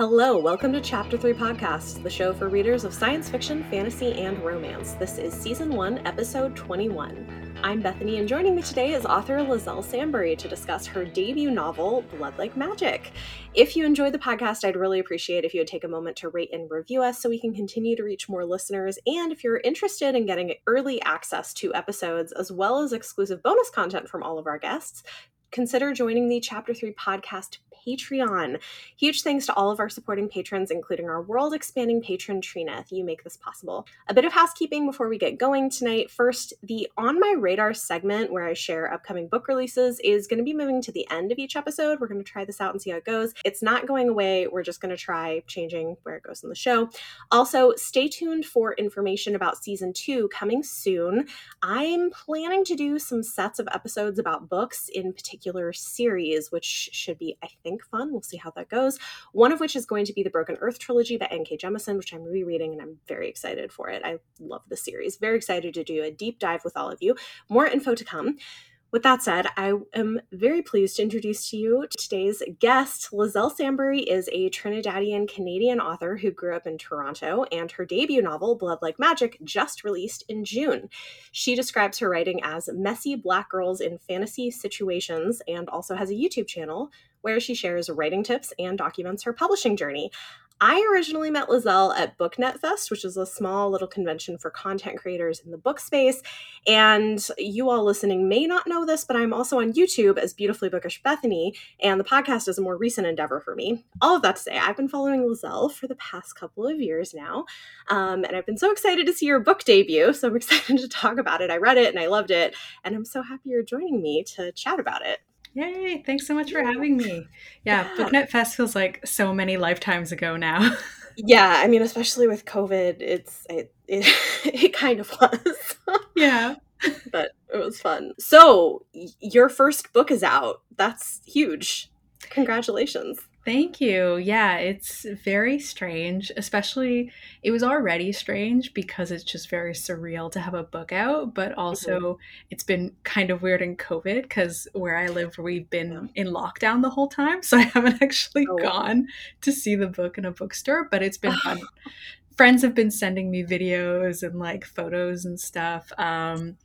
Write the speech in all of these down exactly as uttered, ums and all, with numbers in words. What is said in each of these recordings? Hello, welcome to Chapter three Podcasts, the show for readers of science fiction, fantasy, and romance. This is Season one, Episode twenty-one. I'm Bethany, and joining me today is author Lizelle Sambury to discuss her debut novel, Blood Like Magic. If you enjoy the podcast, I'd really appreciate if you would take a moment to rate and review us so we can continue to reach more listeners. And if you're interested in getting early access to episodes, as well as exclusive bonus content from all of our guests, consider joining the Chapter three Podcast Patreon. Huge thanks to all of our supporting patrons, including our world-expanding patron, Trina. You make this possible. A bit of housekeeping before we get going tonight. First, the On My Radar segment, where I share upcoming book releases, is going to be moving to the end of each episode. We're going to try this out and see how it goes. It's not going away. We're just going to try changing where it goes in the show. Also, stay tuned for information about Season two coming soon. I'm planning to do some sets of episodes about books in particular series, which should be, I think, fun. We'll see how that goes. One of which is going to be the Broken Earth trilogy by N K. Jemisin, which I'm rereading, and I'm very excited for it. I love the series. Very excited to do a deep dive with all of you. More info to come. With that said, I am very pleased to introduce to you today's guest. Lizelle Sambury is a Trinidadian Canadian author who grew up in Toronto, and her debut novel, Blood Like Magic, just released in June. She describes her writing as messy Black girls in fantasy situations and also has a YouTube channel where she shares writing tips and documents her publishing journey. I originally met Lizelle at BookNet Fest, which is a small little convention for content creators in the book space. And you all listening may not know this, but I'm also on YouTube as Beautifully Bookish Bethany, and the podcast is a more recent endeavor for me. All of that to say, I've been following Lizelle for the past couple of years now, um, and I've been so excited to see your book debut, so I'm excited to talk about it. I read it, and I loved it, and I'm so happy you're joining me to chat about it. Yay, thanks so much for having me. Yeah, yeah, BookNet Fest feels like so many lifetimes ago now. Yeah, I mean, especially with COVID, it's it it, it kind of was. Yeah. But it was fun. So your first book is out. That's huge. Congratulations. Thank you. Yeah, it's very strange, especially it was already strange because it's just very surreal to have a book out. But also mm-hmm. It's been kind of weird in COVID because where I live, we've been yeah. in lockdown the whole time. So I haven't actually oh. gone to see the book in a bookstore, but it's been fun. Friends have been sending me videos and like photos and stuff. Um,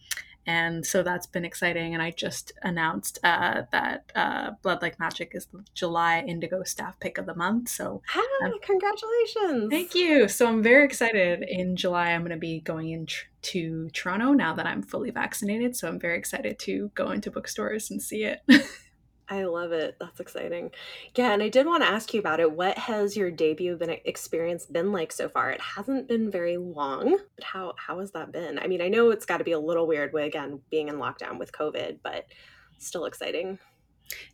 And so that's been exciting. And I just announced uh, that uh, Blood Like Magic is the July Indigo staff pick of the month. So ah, congratulations. Thank you. So I'm very excited. In July, I'm going to be going in tr- to Toronto now that I'm fully vaccinated. So I'm very excited to go into bookstores and see it. I love it. That's exciting. Yeah. And I did want to ask you about it. What has your debut been experience been like so far? It hasn't been very long, but how, how has that been? I mean, I know it's got to be a little weird with, again, being in lockdown with COVID, but still exciting.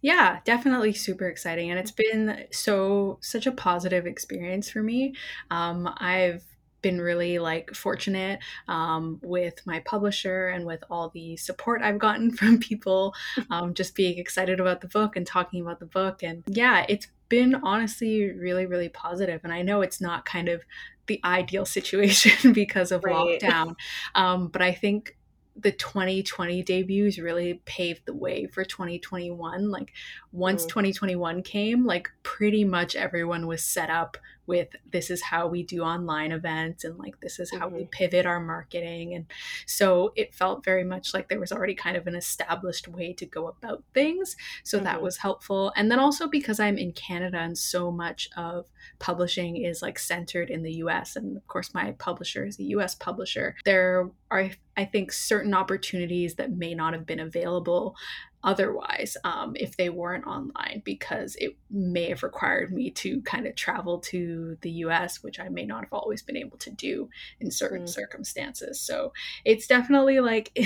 Yeah, definitely super exciting. And it's been so, such a positive experience for me. Um, I've been really like fortunate um, with my publisher and with all the support I've gotten from people um, just being excited about the book and talking about the book. And yeah, it's been honestly really, really positive. And I know it's not kind of the ideal situation because of right. lockdown, um, but I think the twenty twenty debuts really paved the way for twenty twenty-one. Like once mm. twenty twenty-one came, like pretty much everyone was set up with this is how we do online events and like this is how mm-hmm. we pivot our marketing. And so it felt very much like there was already kind of an established way to go about things. So mm-hmm. that was helpful. And then also because I'm in Canada and so much of publishing is like centered in the U S, and of course my publisher is a U S publisher, there are, I think, certain opportunities that may not have been available otherwise um, if they weren't online, because it may have required me to kind of travel to the U S, which I may not have always been able to do in certain mm. circumstances. So it's definitely like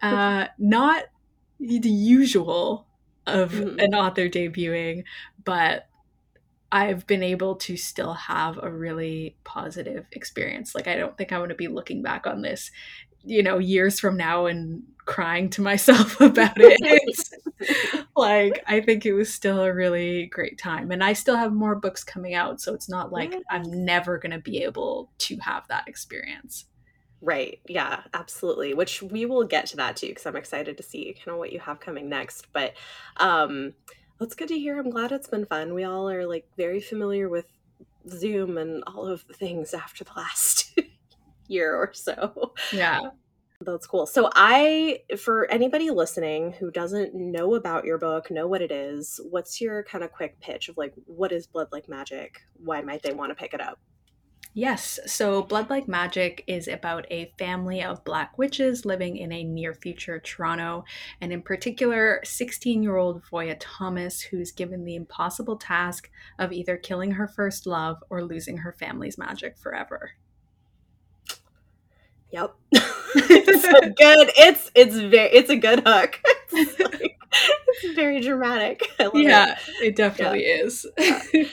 uh, not the usual of mm. an author debuting, but I've been able to still have a really positive experience. Like, I don't think I want to be looking back on this, you know, years from now and crying to myself about it. It's like, I think it was still a really great time, and I still have more books coming out. So it's not like yeah. I'm never going to be able to have that experience. Right. Yeah, absolutely. Which we will get to that too, because I'm excited to see kind of what you have coming next. But, um, That's good to hear. I'm glad it's been fun. We all are like very familiar with Zoom and all of the things after the last year or so. Yeah. That's cool. So I, for anybody listening who doesn't know about your book, know what it is, what's your kind of quick pitch of like, what is Blood Like Magic? Why might they want to pick it up? Yes. So Blood Like Magic is about a family of Black witches living in a near future Toronto, and in particular, sixteen-year-old Voya Thomas, who's given the impossible task of either killing her first love or losing her family's magic forever. Yep. It's a good, it's it's very it's a good hook. It's, like, it's very dramatic. I love yeah, it, it definitely yeah. is. Yeah.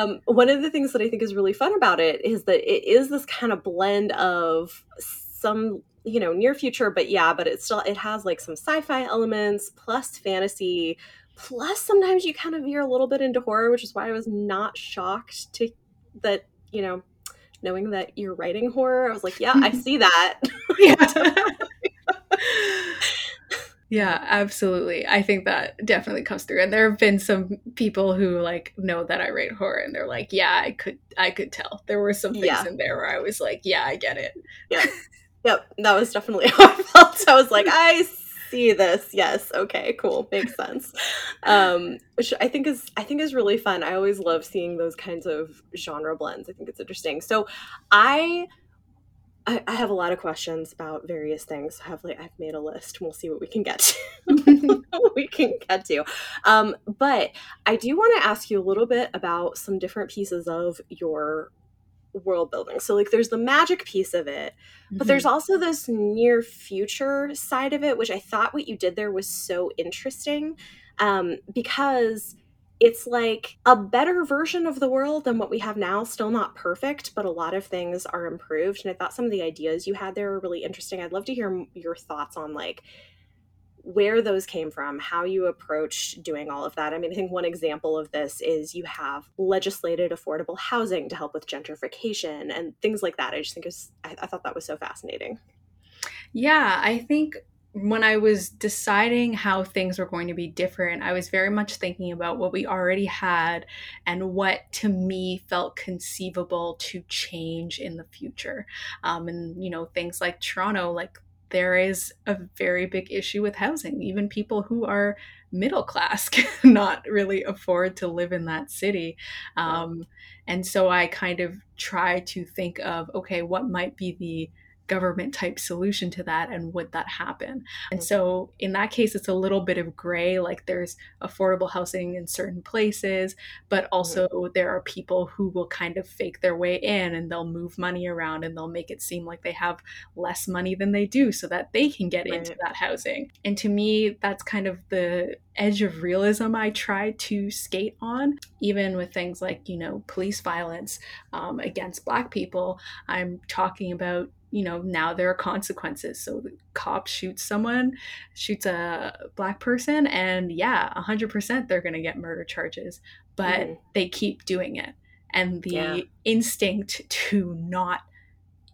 Um, one of the things that I think is really fun about it is that it is this kind of blend of some, you know, near future, but yeah, but it's still, it has like some sci-fi elements plus fantasy, plus sometimes you kind of veer a little bit into horror, which is why I was not shocked to that, you know, knowing that you're writing horror. I was like, yeah, I see that. yeah. Yeah, absolutely. I think that definitely comes through. And there have been some people who like know that I write horror and they're like, yeah, I could I could tell. There were some things yeah. in there where I was like, yeah, I get it. Yeah. Yep. That was definitely how I felt. I was like, I see this. Yes. Okay, cool. Makes sense. Um, which I think is I think is really fun. I always love seeing those kinds of genre blends. I think it's interesting. So I I, I have a lot of questions about various things. I have, like, I've made a list. We'll see what we can get to. we can get to. Um, but I do want to ask you a little bit about some different pieces of your world building. So, like, there's the magic piece of it, but mm-hmm. there's also this near future side of it, which I thought what you did there was so interesting um, because it's like a better version of the world than what we have now. Still not perfect, but a lot of things are improved. And I thought some of the ideas you had there were really interesting. I'd love to hear your thoughts on like where those came from, how you approached doing all of that. I mean, I think one example of this is you have legislated affordable housing to help with gentrification and things like that. I just think it was, I, I thought that was so fascinating. Yeah, I think when I was deciding how things were going to be different, I was very much thinking about what we already had and what to me felt conceivable to change in the future. Um, and, you know, things like Toronto, like there is a very big issue with housing. Even people who are middle class cannot really afford to live in that city. Um, and so I kind of try to think of, okay, what might be the government type solution to that and would that happen? And so in that case, it's a little bit of gray, like there's affordable housing in certain places, but also mm-hmm. there are people who will kind of fake their way in and they'll move money around and they'll make it seem like they have less money than they do so that they can get right. into that housing. And to me, that's kind of the edge of realism I try to skate on, even with things like, you know, police violence um, against Black people. I'm talking about, you know, now there are consequences. So the cop shoots someone, shoots a Black person, and yeah, one hundred percent they're going to get murder charges, but mm. they keep doing it. And the yeah. instinct to not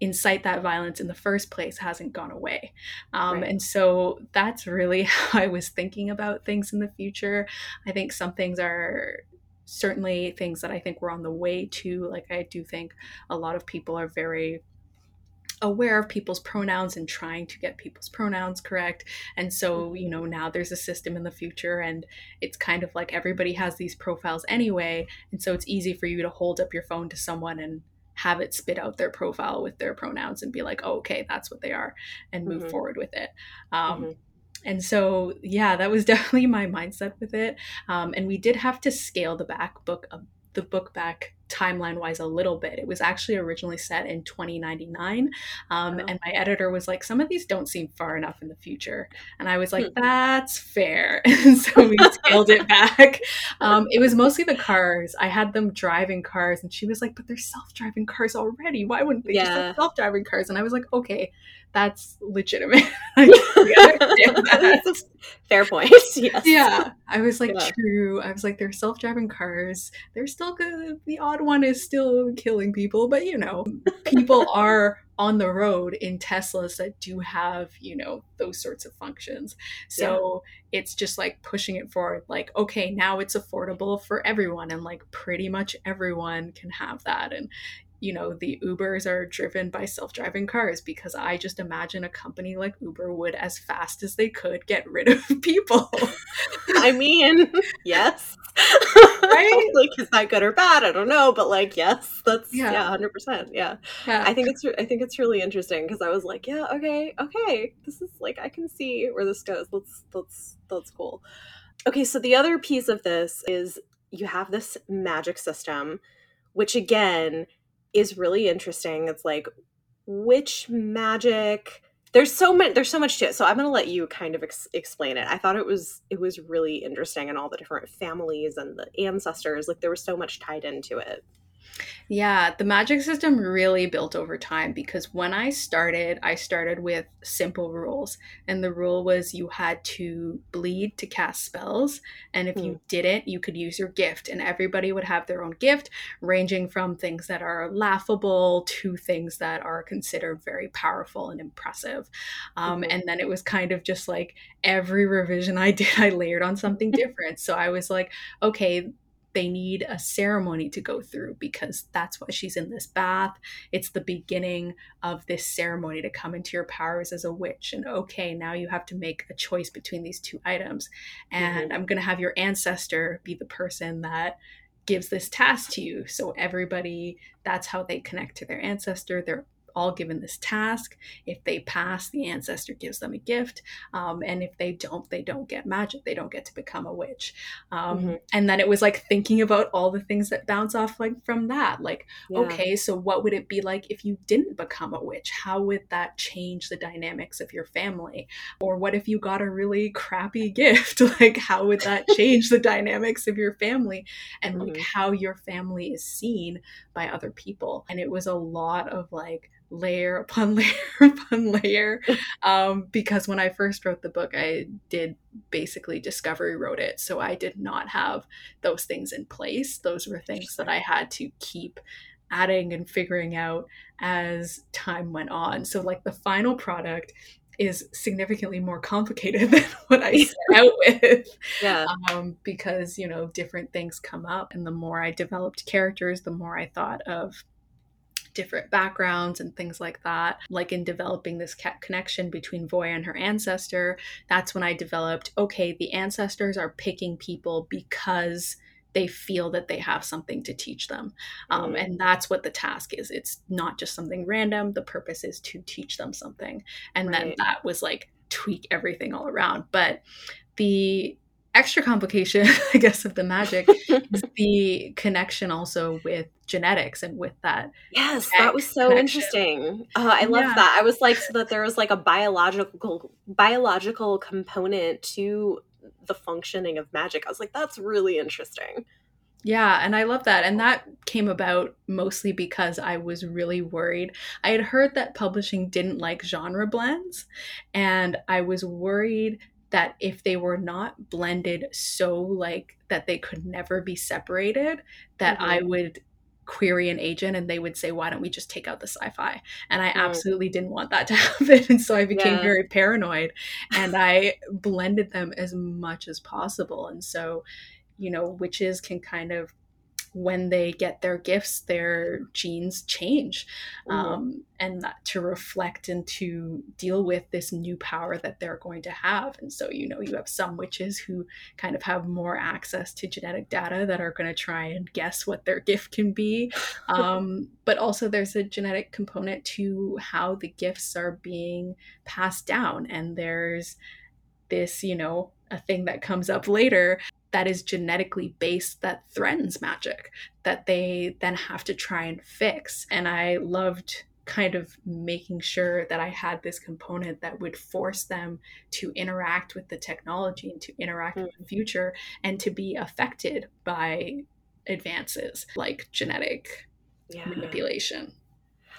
incite that violence in the first place hasn't gone away. Um, right. And so that's really how I was thinking about things in the future. I think some things are certainly things that I think we're on the way to. Like, I do think a lot of people are very aware of people's pronouns and trying to get people's pronouns correct. And so, you know, now there's a system in the future and it's kind of like everybody has these profiles anyway. And so it's easy for you to hold up your phone to someone and have it spit out their profile with their pronouns and be like, oh, okay, that's what they are, and move mm-hmm. forward with it. Um, mm-hmm. And so, yeah, that was definitely my mindset with it. Um, and we did have to scale the back book a the book back timeline wise a little bit. It was actually originally set in twenty ninety-nine. Um, oh. And my editor was like, some of these don't seem far enough in the future. And I was like, that's fair. And so we scaled it back. Um, it was mostly the cars. I had them driving cars and she was like, but they're self-driving cars already. Why wouldn't they yeah. just have self-driving cars? And I was like, okay, that's legitimate. I understand that. That's a fair point. Yes. Yeah. I was like, yeah. true. I was like, they're self-driving cars. They're still going to be auto Squad One is still killing people, but, you know, people are on the road in Teslas that do have, you know, those sorts of functions. So yeah. It's just like pushing it forward, like, okay, now it's affordable for everyone. And like pretty much everyone can have that. And, you know, the Ubers are driven by self-driving cars, because I just imagine a company like Uber would, as fast as they could, get rid of people. I mean, yes. Right? Like, is that good or bad? I don't know, but like, yes, that's yeah, yeah one hundred percent. Yeah. yeah. I think it's re- I think it's really interesting, because I was like, yeah, okay, okay. This is like, I can see where this goes. That's that's that's cool. Okay, so the other piece of this is you have this magic system, which again is really interesting. It's like, which magic? There's so much. There's so much to it. So I'm going to let you kind of ex- explain it. I thought it was it was really interesting, and all the different families and the ancestors. Like, there was so much tied into it. Yeah, the magic system really built over time, because when I started, I started with simple rules. And the rule was you had to bleed to cast spells. And if mm. you didn't, you could use your gift. And everybody would have their own gift, ranging from things that are laughable to things that are considered very powerful and impressive. Um, mm-hmm. And then it was kind of just like every revision I did, I layered on something different. So I was like, okay, they need a ceremony to go through, because that's why she's in this bath. It's the beginning of this ceremony to come into your powers as a witch. And okay, now you have to make a choice between these two items. And mm-hmm. I'm going to have your ancestor be the person that gives this task to you. So everybody, that's how they connect to their ancestor. They're all given this task. If they pass, the ancestor gives them a gift. Um, and if they don't, they don't get magic. They don't get to become a witch. Um, mm-hmm. And then it was like thinking about all the things that bounce off like from that. Like, yeah. okay, so what would it be like if you didn't become a witch? How would that change the dynamics of your family? Or what if you got a really crappy gift? Like, how would that change the dynamics of your family and mm-hmm. like how your family is seen by other people? And it was a lot of like, layer upon layer upon layer um because when I first wrote the book, I did basically discovery wrote it, so I did not have those things in place. Those were things that I had to keep adding and figuring out as time went on. So like the final product is significantly more complicated than what I set out with. Yeah. Um, because, you know, different things come up, and the more I developed characters, the more I thought of different backgrounds and things like that. Like in developing this ca- connection between Voya and her ancestor, that's when I developed, okay, the ancestors are picking people because they feel that they have something to teach them. Um, mm. And that's what the task is. It's not just something random. The purpose is to teach them something. And right. then that was like tweak everything all around. But the extra complication, I guess, of the magic is the connection also with genetics and with that. Yes, that was so connection. Interesting. Oh, I love yeah. that. I was like, so that there was like a biological biological component to the functioning of magic. I was like, that's really interesting. Yeah, and I love that. And that came about mostly because I was really worried. I had heard that publishing didn't like genre blends, and I was worried that if they were not blended so like that they could never be separated, that mm-hmm. I would query an agent and they would say, why don't we just take out the sci-fi? And I mm. absolutely didn't want that to happen. And so I became yeah. very paranoid, and I blended them as much as possible. And so, you know, witches can kind of, when they get their gifts, their genes change mm-hmm. um, and that to reflect and to deal with this new power that they're going to have. And so, you know, you have some witches who kind of have more access to genetic data that are going to try and guess what their gift can be. Um, but also there's a genetic component to how the gifts are being passed down. And there's this, you know, a thing that comes up later that is genetically based that threatens magic that they then have to try and fix. And I loved kind of making sure that I had this component that would force them to interact with the technology and to interact mm. with the future and to be affected by advances like genetic yeah. manipulation.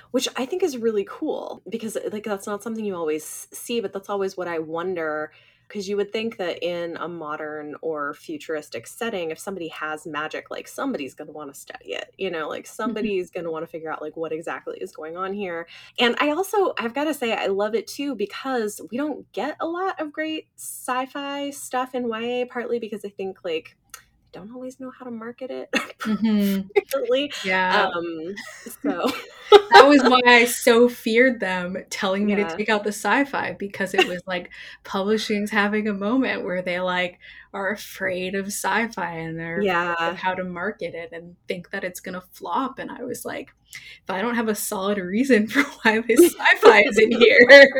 Which I think is really cool, because like that's not something you always see, but that's always what I wonder Because you would think that in a modern or futuristic setting, if somebody has magic, like somebody's going to want to study it, you know, like somebody's going to want to figure out like what exactly is going on here. And I also, I've got to say, I love it too, because we don't get a lot of great sci-fi stuff in Y A, partly because I think like, don't always know how to market it. Mm-hmm. Yeah. Um, so that was why I so feared them telling me yeah. to take out the sci-fi, because it was like publishing's having a moment where they like are afraid of sci-fi and they're yeah. afraid of how to market it and think that it's gonna flop. And I was like, if I don't have a solid reason for why this sci-fi is in here,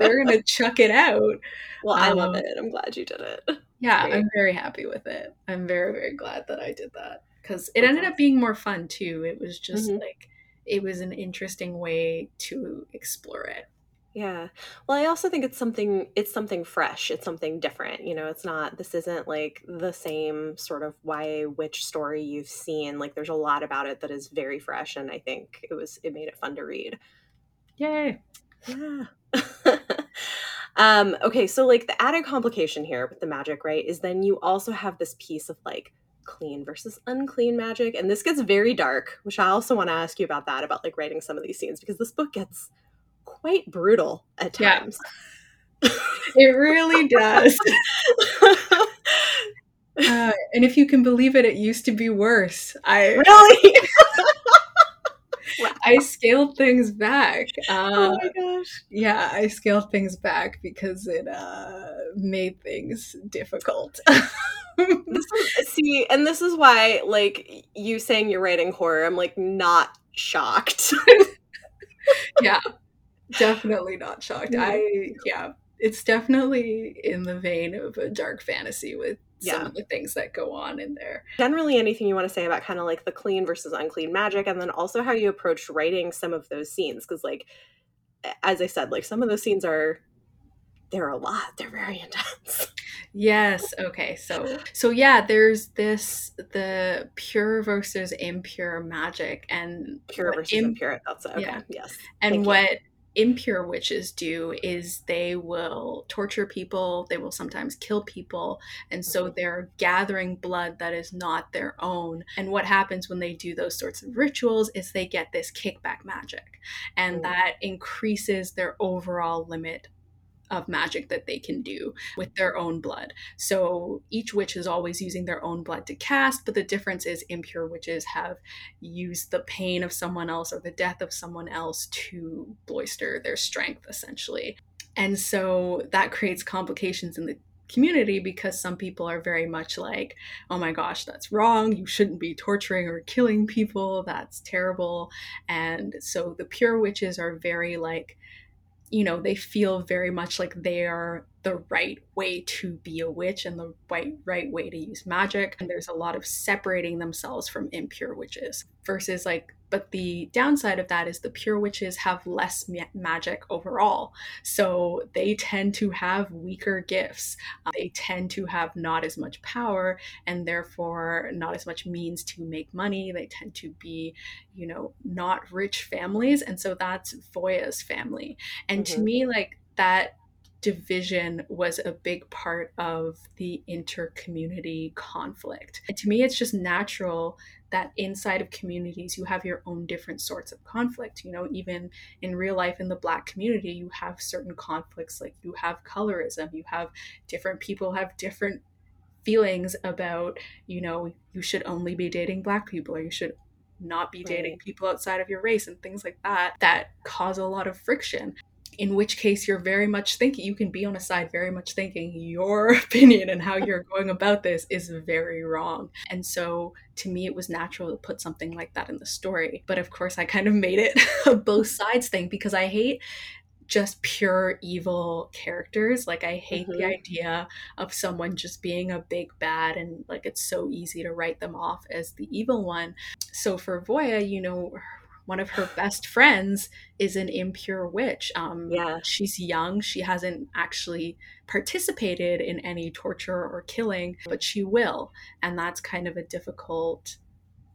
they're gonna chuck it out. Well, I um, love it. I'm glad you did it. Yeah, great. I'm very happy with it. I'm very, very glad that I did that, because it ended up being more fun too. It was just mm-hmm. like, it was an interesting way to explore it. Yeah. Well, I also think it's something, it's something fresh. It's something different. You know, it's not, this isn't like the same sort of Y A witch story you've seen. Like there's a lot about it that is very fresh. And I think it was, it made it fun to read. Yay. Yeah. Um, okay, so like the added complication here with the magic, right, is then you also have this piece of like clean versus unclean magic. And this gets very dark, which I also want to ask you about that, about like writing some of these scenes, because this book gets quite brutal at times. Yeah. It really does. uh, and if you can believe it, it used to be worse. I Really? Wow. I scaled things back. Uh, oh my gosh. Yeah, I scaled things back because it uh, made things difficult. This is, see, and this is why, like, you saying you're writing horror, I'm, like, not shocked. Yeah, definitely not shocked. No. I, yeah, it's definitely in the vein of a dark fantasy with some yeah. of the things that go on in there. Generally, anything you want to say about kind of like the clean versus unclean magic, and then also how you approach writing some of those scenes, because like as I said, like some of those scenes are they're a lot they're very intense. Yes. Okay, so so yeah, there's this the pure versus impure magic, and pure versus imp- impure that's okay yeah. yes and Thank what you. Impure witches do is they will torture people, they will sometimes kill people, and so they're gathering blood that is not their own. And what happens when they do those sorts of rituals is they get this kickback magic, and Ooh. That increases their overall limit of magic that they can do with their own blood. So each witch is always using their own blood to cast, but the difference is impure witches have used the pain of someone else or the death of someone else to bolster their strength, essentially. And so that creates complications in the community, because some people are very much like, oh my gosh, that's wrong, you shouldn't be torturing or killing people, that's terrible. And so the pure witches are very like, you know, they feel very much like they are the right way to be a witch and the right, right way to use magic. And there's a lot of separating themselves from impure witches versus like, but the downside of that is the pure witches have less ma- magic overall. So they tend to have weaker gifts. Um, they tend to have not as much power and therefore not as much means to make money. They tend to be, you know, not rich families. And so that's Voya's family. And mm-hmm. to me, like that division was a big part of the inter-community conflict. And to me, it's just natural that inside of communities, you have your own different sorts of conflict. You know, even in real life, in the Black community, you have certain conflicts, like you have colorism, you have different people have different feelings about, you know, you should only be dating Black people, or you should not be dating right. people outside of your race, and things like that, that cause a lot of friction. In which case you're very much thinking, you can be on a side very much thinking your opinion and how you're going about this is very wrong. And so to me, it was natural to put something like that in the story. But of course, I kind of made it a both sides thing, because I hate just pure evil characters. Like I hate mm-hmm. the idea of someone just being a big bad, and like it's so easy to write them off as the evil one. So for Voya, you know, one of her best friends is an impure witch. Um, yeah. She's young. She hasn't actually participated in any torture or killing, but she will. And that's kind of a difficult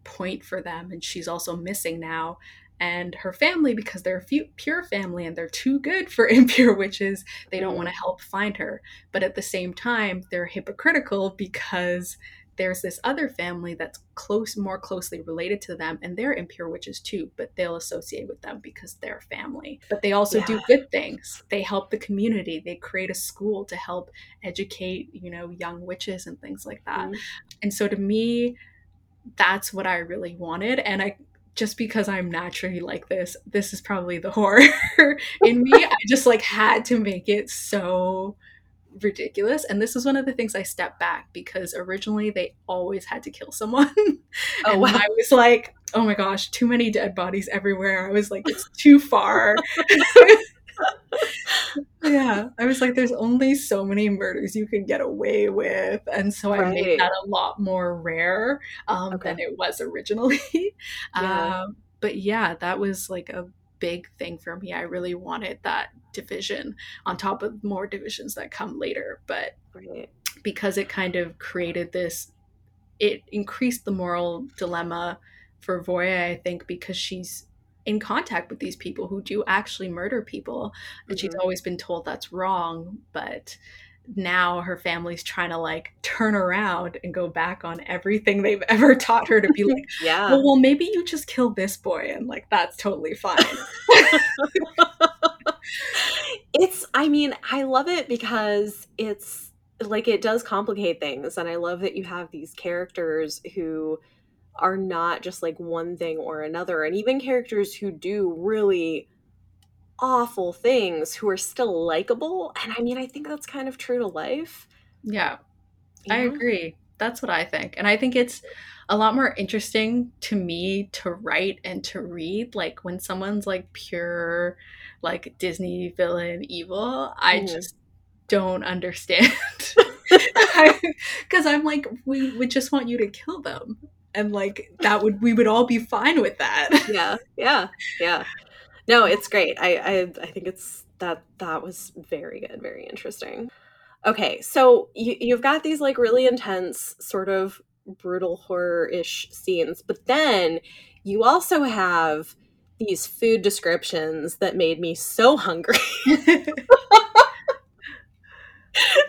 point for them. And she's also missing now. and her family, because they're a few pure family and they're too good for impure witches, they don't want to help find her. But at the same time, they're hypocritical because there's this other family that's close, more closely related to them, and they're impure witches too, but they'll associate with them because they're family. But they also yeah. do good things. They help the community. They create a school to help educate, you know, young witches and things like that. Mm-hmm. And so to me, that's what I really wanted. And I, just because I'm naturally like this, this is probably the horror in me. I just like had to make it so ridiculous. And this is one of the things I stepped back, because originally they always had to kill someone. Oh, and wow. I was like, oh my gosh, too many dead bodies everywhere. I was like, it's too far. Yeah, I was like, there's only so many murders you can get away with, and so right. I made that a lot more rare um, okay. than it was originally. Yeah. Um, but yeah, that was like a big thing for me. I really wanted that division on top of more divisions that come later, but right. because it kind of created this, it increased the moral dilemma for Voya, I think, because she's in contact with these people who do actually murder people, and mm-hmm. she's always been told that's wrong, but now her family's trying to like turn around and go back on everything they've ever taught her, to be like, yeah well, well maybe you just kill this boy and like that's totally fine. It's, I mean, I love it because it's like, it does complicate things, and I love that you have these characters who are not just like one thing or another, and even characters who do really awful things who are still likable. And I mean, I think that's kind of true to life. Yeah, you I know? agree. That's what I think. And I think it's a lot more interesting to me to write and to read. Like when someone's like pure, like Disney villain evil, I mm. just don't understand. Because I'm like, we would just want you to kill them. And like that would, we would all be fine with that. Yeah, yeah, yeah. No, it's great. I, I, I think it's that that was very good, very interesting. Okay, so you, you've got these like really intense, sort of brutal horror-ish scenes, but then you also have these food descriptions that made me so hungry.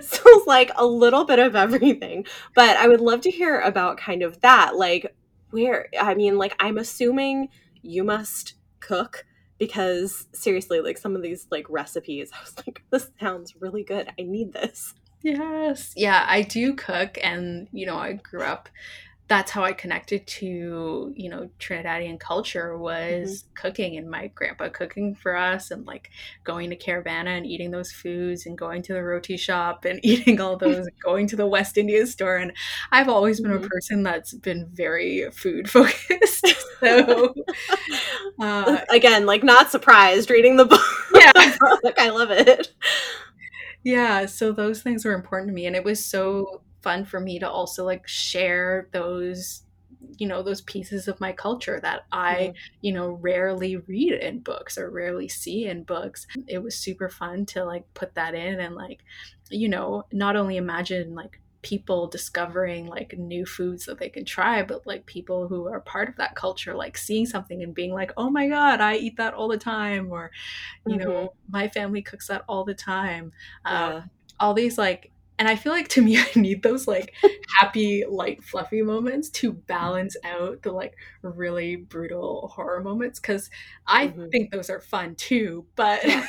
So it's like a little bit of everything, but I would love to hear about kind of that. Like where, I mean, like I'm assuming you must cook, because seriously, like some of these like recipes, I was like, this sounds really good. I need this. Yes. Yeah, I do cook. And, you know, I grew up, that's how I connected to, you know, Trinidadian culture was mm-hmm. cooking, and my grandpa cooking for us, and like going to Caravana and eating those foods, and going to the roti shop and eating all those, going to the West India store. And I've always been mm-hmm. a person that's been very food focused. So uh, again, like not surprised reading the book. Yeah. Like, I love it. Yeah. So those things were important to me, and it was so fun for me to also like share those, you know, those pieces of my culture that I, mm-hmm. you know, rarely read in books or rarely see in books. It was super fun to like put that in, and like, you know, not only imagine like people discovering like new foods that they can try, but like people who are part of that culture, like seeing something and being like, oh my God, I eat that all the time. Or, you mm-hmm. know, my family cooks that all the time. Yeah. Um, all these like, and I feel like to me, I need those like happy, light, fluffy moments to balance out the like really brutal horror moments, because I mm-hmm. think those are fun too. But yeah.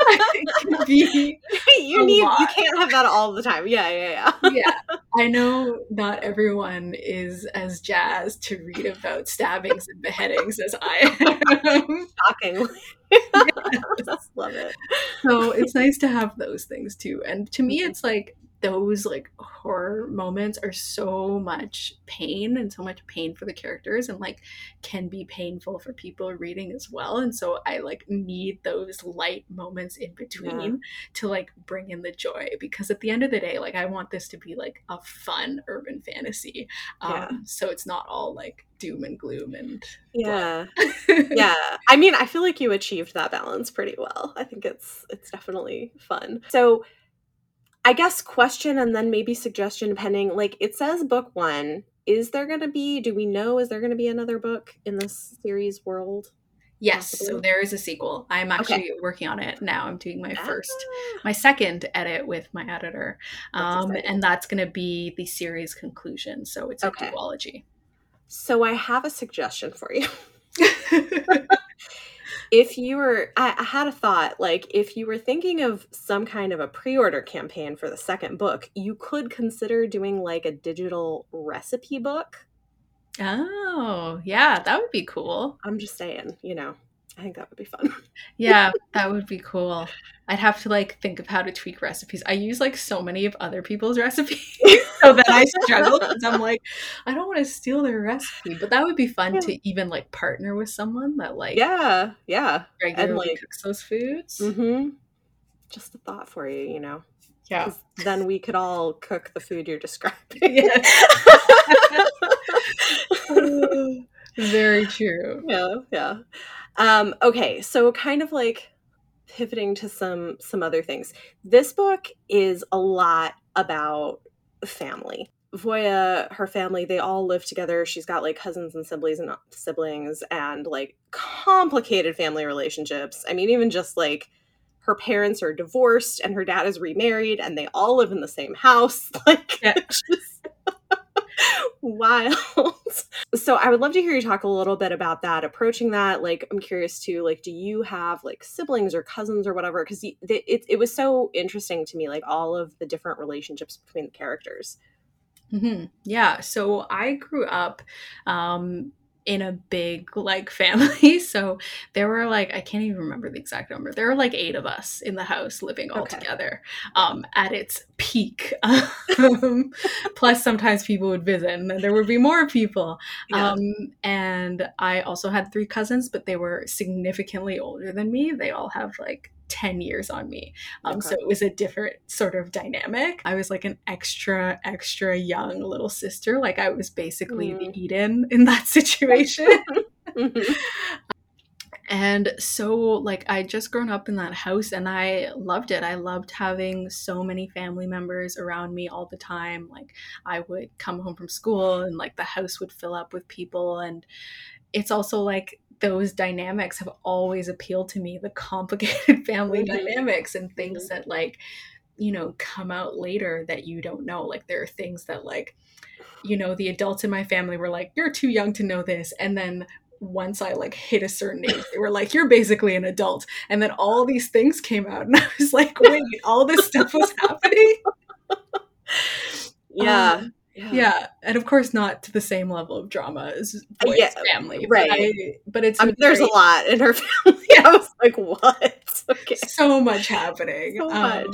I can be you need lot. you can't have that all the time. Yeah, yeah, yeah. Yeah, I know not everyone is as jazzed to read about stabbings and beheadings as I am. Shockingly. Yes. Love it. So it's nice to have those things too. And to me, it's like those like horror moments are so much pain, and so much pain for the characters, and like can be painful for people reading as well. And so I like need those light moments in between yeah. to like bring in the joy, because at the end of the day, like I want this to be like a fun urban fantasy. Um, yeah. So it's not all like doom and gloom and yeah. Yeah. I mean, I feel like you achieved that balance pretty well. I think it's, it's definitely fun. So I guess question and then maybe suggestion, depending, like it says book one, is there going to be, do we know, is there going to be another book in this series world? Yes. Possibly? So there is a sequel. I'm actually okay. working on it now. I'm doing my first, ah. my second edit with my editor. Um, that's and that's going to be the series conclusion. So it's okay. a duology. So I have a suggestion for you. If you were, I, I had a thought, like if you were thinking of some kind of a pre-order campaign for the second book, you could consider doing like a digital recipe book. Oh, yeah, that would be cool. I'm just saying, you know, I think that would be fun. Yeah, that would be cool. I'd have to like think of how to tweak recipes. I use like so many of other people's recipes so that I struggle because I'm like, I don't want to steal their recipe, but that would be fun yeah. to even like partner with someone that like yeah, yeah, regularly and, like, cooks those foods. Mm-hmm. Just a thought for you, you know. Yeah. Then we could all cook the food you're describing. Yes. Very true. Yeah, yeah. Um, okay, so kind of like pivoting to some some other things. This book is a lot about family. Voya, her family, they all live together. She's got like cousins and siblings and siblings and like complicated family relationships. I mean, even just like her parents are divorced and her dad is remarried and they all live in the same house. Like yeah. just wild. So I would love to hear you talk a little bit about that, approaching that. Like, I'm curious too, like, do you have like siblings or cousins or whatever? Because it, it, it was so interesting to me, like all of the different relationships between the characters. Mm-hmm. Yeah. So I grew up, um, in a big like family. So there were like, I can't even remember the exact number. There were like eight of us in the house living all okay. together um, at its peak. Um, plus sometimes people would visit and there would be more people. Yeah. Um, and I also had three cousins, but they were significantly older than me. They all have like ten years on me. Um, okay. So it was a different sort of dynamic. I was like an extra, extra young little sister. Like I was basically mm. the Eden in that situation. mm-hmm. And so like I just grown up in that house and I loved it. I loved having so many family members around me all the time. Like I would come home from school and like the house would fill up with people. And it's also like those dynamics have always appealed to me, the complicated family mm-hmm. dynamics and things mm-hmm. that like, you know, come out later that you don't know. Like there are things that like, you know, the adults in my family were like, you're too young to know this. And then once I like hit a certain age, they were like, you're basically an adult. And then all these things came out and I was like, wait, all this stuff was happening. Yeah. Um, Yeah. yeah, and of course not to the same level of drama as Voya's yeah, family, right? But, I, but it's I mean, there's great. a lot in her family. Yeah. I was like, what? Okay, so much happening. So much. Um,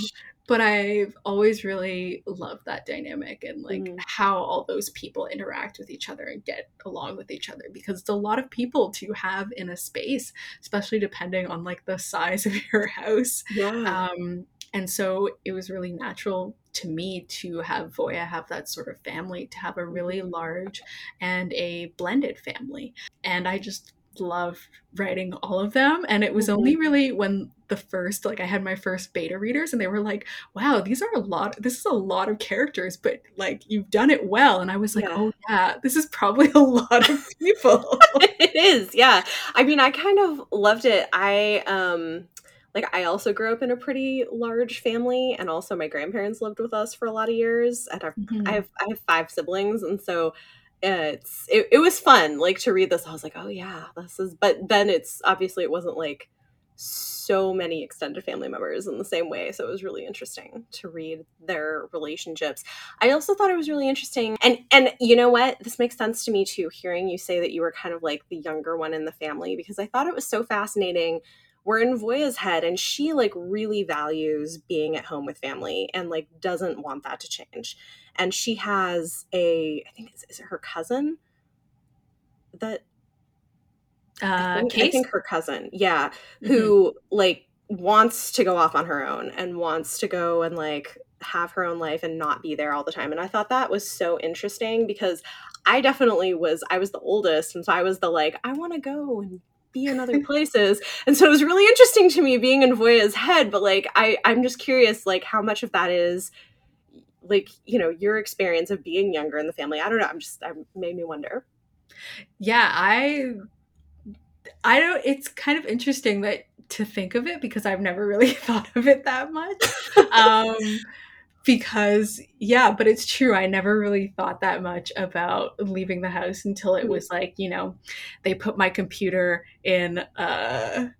but I've always really loved that dynamic and like mm. how all those people interact with each other and get along with each other, because it's a lot of people to have in a space, especially depending on like the size of your house. Yeah. Um, and so it was really natural to me to have Voya have that sort of family, to have a really large and a blended family. And I just loved writing all of them. And it was only really when the first, like I had my first beta readers and they were like, wow, these are a lot, this is a lot of characters, but like you've done it well. And I was like, yeah. oh yeah, this is probably a lot of people. It is. Yeah. I mean, I kind of loved it. I, um, Like I also grew up in a pretty large family, and also my grandparents lived with us for a lot of years. And mm-hmm. I have I have five siblings, and so it's it, it was fun. Like to read this, I was like, oh yeah, this is. But then it's obviously it wasn't like so many extended family members in the same way, so it was really interesting to read their relationships. I also thought it was really interesting, and and you know what, this makes sense to me too. Hearing you say that you were kind of like the younger one in the family, because I thought it was so fascinating. We're in Voya's head and she like really values being at home with family and like doesn't want that to change. And she has a, I think it's is it her cousin that, uh, I think, Case? I think her cousin. Yeah. Who mm-hmm. like wants to go off on her own and wants to go and like have her own life and not be there all the time. And I thought that was so interesting because I definitely was, I was the oldest. And so I was the like, I want to go and be in other places. And so it was really interesting to me being in Voya's head, but like, I, I'm just curious, like how much of that is like, you know, your experience of being younger in the family. I don't know. I'm just, I made me wonder. Yeah. I, I don't, it's kind of interesting that to think of it, because I've never really thought of it that much. Um, because yeah, but it's true. I never really thought that much about leaving the house until it was like, you know, they put my computer in uh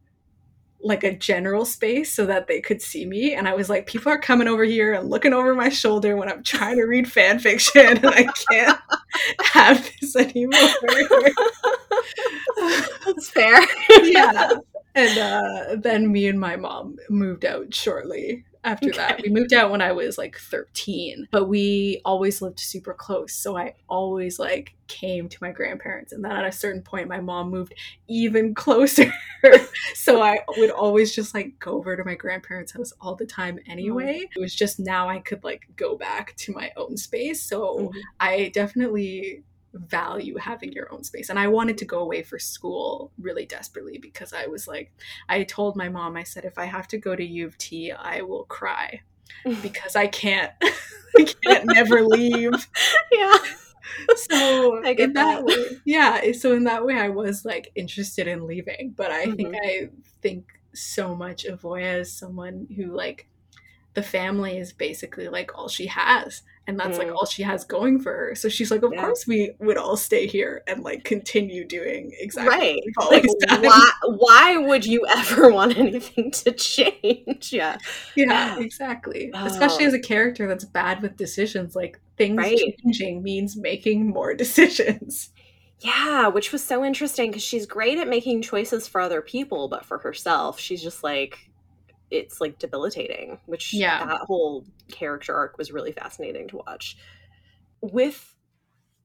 like a general space so that they could see me. And I was like, people are coming over here and looking over my shoulder when I'm trying to read fan fiction, and I can't have this anymore. That's fair. Yeah. And uh, then me and my mom moved out shortly after okay. that. We moved out when I was like thirteen, but we always lived super close. So I always like came to my grandparents. And then at a certain point, my mom moved even closer. So I would always just like go over to my grandparents' house all the time anyway. Mm-hmm. It was just now I could like go back to my own space. So mm-hmm. I definitely value having your own space. And I wanted to go away for school really desperately, because I was like, I told my mom, I said, if I have to go to U of T, I will cry because I can't, I can't never leave. Yeah. So I get in that, that way, yeah. So in that way, I was like interested in leaving, but I mm-hmm. think I think so much of Voya as someone who like the family is basically like all she has. And that's mm. like all she has going for her. So she's like, of yeah. course we would all stay here and like continue doing exactly right. What like, why, why would you ever want anything to change? Yeah. Yeah, yeah. Exactly. Oh. Especially as a character that's bad with decisions, like things right. changing means making more decisions. Yeah. Which was so interesting, because she's great at making choices for other people, but for herself, she's just like, it's like debilitating, which yeah. that whole character arc was really fascinating to watch. With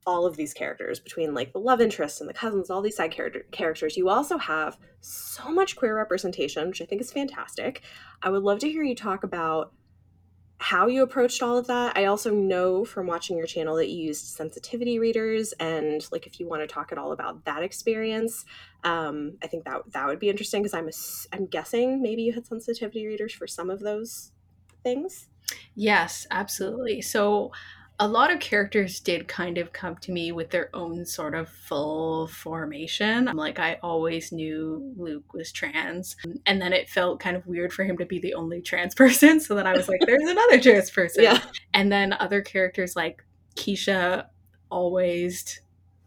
all of these characters, between like the love interest and the cousins, all these side character- characters, you also have so much queer representation, which I think is fantastic. I would love to hear you talk about how you approached all of that. I also know from watching your channel that you used sensitivity readers, and like if you want to talk at all about that experience, um, I think that that would be interesting, because I'm a, I'm guessing maybe you had sensitivity readers for some of those things. Yes, absolutely. So a lot of characters did kind of come to me with their own sort of full formation. Like I always knew Luke was trans, and then it felt kind of weird for him to be the only trans person. So then I was like, there's another trans person. Yeah. And then other characters like Keisha, always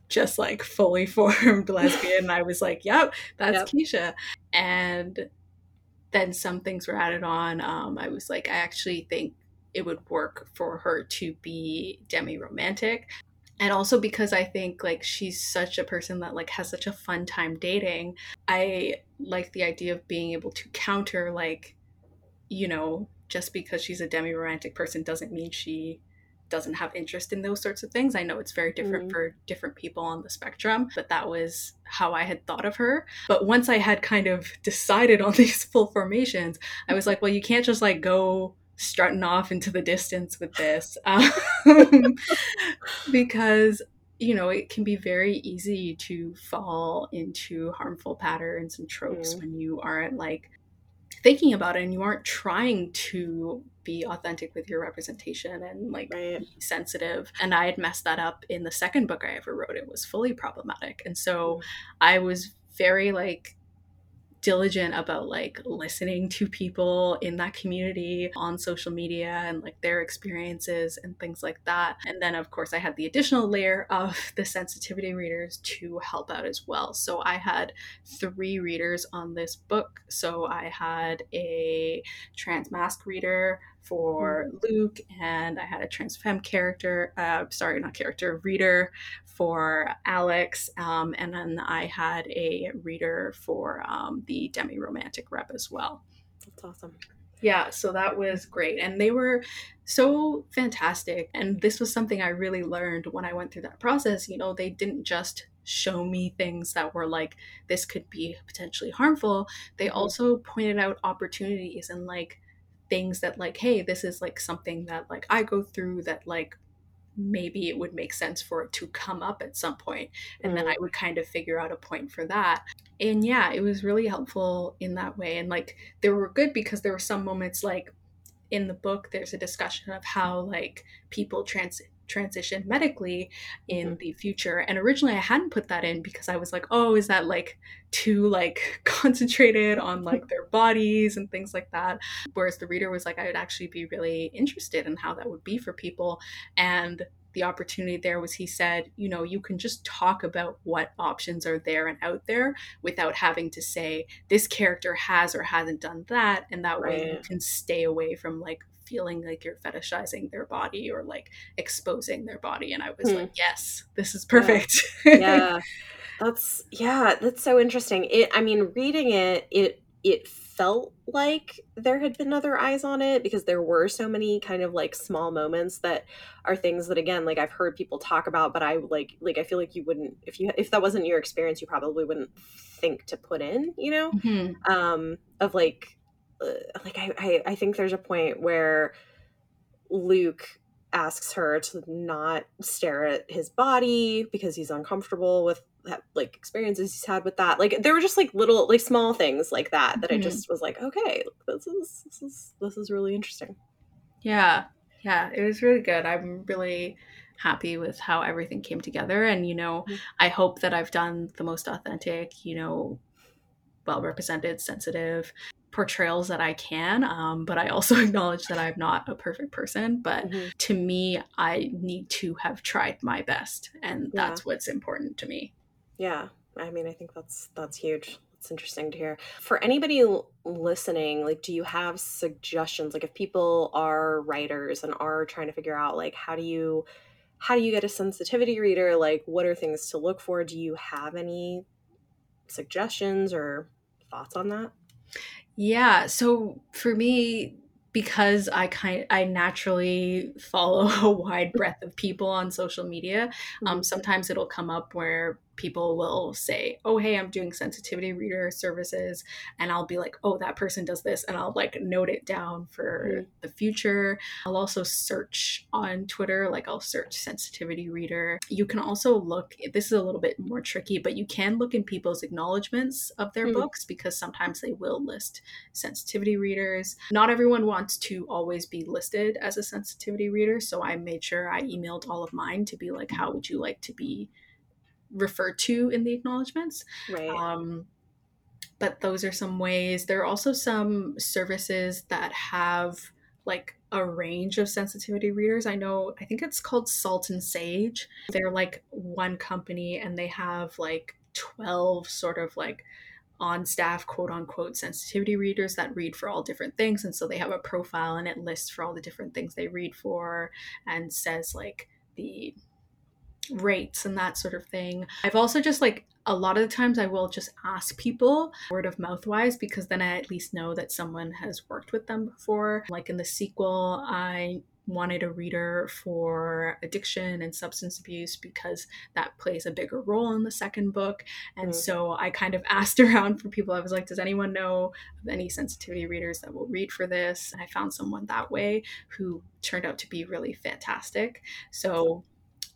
just like fully formed lesbian. And I was like, yep, that's yep. Keisha. And then some things were added on. Um, I was like, I actually think it would work for her to be demi-romantic. And also because I think like she's such a person that like has such a fun time dating, I like the idea of being able to counter like, you know, just because she's a demi-romantic person doesn't mean she doesn't have interest in those sorts of things. I know it's very different mm. for different people on the spectrum, but that was how I had thought of her. But once I had kind of decided on these full formations, I was like, well, you can't just like go strutting off into the distance with this, um, because, you know, it can be very easy to fall into harmful patterns and tropes mm. when you aren't like thinking about it and you aren't trying to be authentic with your representation and like right. be sensitive. And I had messed that up in the second book I ever wrote. It was fully problematic. And so mm. I was very like diligent about like listening to people in that community on social media and like their experiences and things like that. And then of course I had the additional layer of the sensitivity readers to help out as well. So I had three readers on this book. So I had a trans mask reader for mm-hmm. Luke, and I had a trans femme character, uh, sorry, not character, reader for Alex, um, and then I had a reader for um, the demi-romantic rep as well. That's awesome. Yeah, so that was great. And they were so fantastic. And this was something I really learned when I went through that process. You know, they didn't just show me things that were like, this could be potentially harmful. They mm-hmm. also pointed out opportunities and like things that like, hey, this is like something that like I go through that like maybe it would make sense for it to come up at some point. And mm. then I would kind of figure out a point for that. And yeah, it was really helpful in that way. And like, they were good because there were some moments like in the book, there's a discussion of how like people trans transition medically in mm-hmm. the future. And originally I hadn't put that in because I was like, oh, is that like too like concentrated on like their bodies and things like that? Whereas the reader was like, I would actually be really interested in how that would be for people. And the opportunity there was, he said, you know, you can just talk about what options are there and out there without having to say this character has or hasn't done that. And that right. way you can stay away from like feeling like you're fetishizing their body or like exposing their body. And I was hmm. like, yes, this is perfect. Yeah. yeah. That's, yeah, that's so interesting. It, I mean, reading it, it, it felt like there had been other eyes on it because there were so many kind of like small moments that are things that, again, like I've heard people talk about, but I like, like, I feel like you wouldn't, if you, if that wasn't your experience, you probably wouldn't think to put in, you know, mm-hmm. um, of like, uh, like, I, I, I think there's a point where Luke asks her to not stare at his body because he's uncomfortable with like experiences he's had with that. Like there were just like little like small things like that that mm-hmm. I just was like, okay, this is this is this is really interesting. Yeah, yeah, it was really good. I'm really happy with how everything came together, and you know, mm-hmm. I hope that I've done the most authentic, you know, well represented, sensitive portrayals that I can, um, but I also acknowledge that I'm not a perfect person, but mm-hmm. to me, I need to have tried my best, and that's yeah. what's important to me. Yeah. I mean, I think that's, that's huge. It's interesting to hear. For anybody l- listening, like, do you have suggestions? Like if people are writers and are trying to figure out like, how do you, how do you get a sensitivity reader? Like what are things to look for? Do you have any suggestions or thoughts on that? Yeah. So for me, because I kind I naturally follow a wide breadth of people on social media. Mm-hmm. Um, sometimes it'll come up where people will say, oh, hey, I'm doing sensitivity reader services. And I'll be like, oh, that person does this. And I'll like note it down for mm-hmm. the future. I'll also search on Twitter, like I'll search sensitivity reader. You can also look, this is a little bit more tricky, but you can look in people's acknowledgements of their mm-hmm. books because sometimes they will list sensitivity readers. Not everyone wants to always be listed as a sensitivity reader. So I made sure I emailed all of mine to be like, how would you like to be referred to in the acknowledgements? Right. Um, but those are some ways. There are also some services that have like a range of sensitivity readers. I know, I think it's called Salt and Sage. They're like one company and they have like twelve sort of like on staff, quote unquote, sensitivity readers that read for all different things. And so they have a profile and it lists for all the different things they read for and says like the rates and that sort of thing. I've also just like a lot of the times I will just ask people word of mouth wise, because then I at least know that someone has worked with them before. Like in the sequel, I wanted a reader for addiction and substance abuse because that plays a bigger role in the second book. And mm. so I kind of asked around for people. I was like, does anyone know of any sensitivity readers that will read for this? And I found someone that way who turned out to be really fantastic. So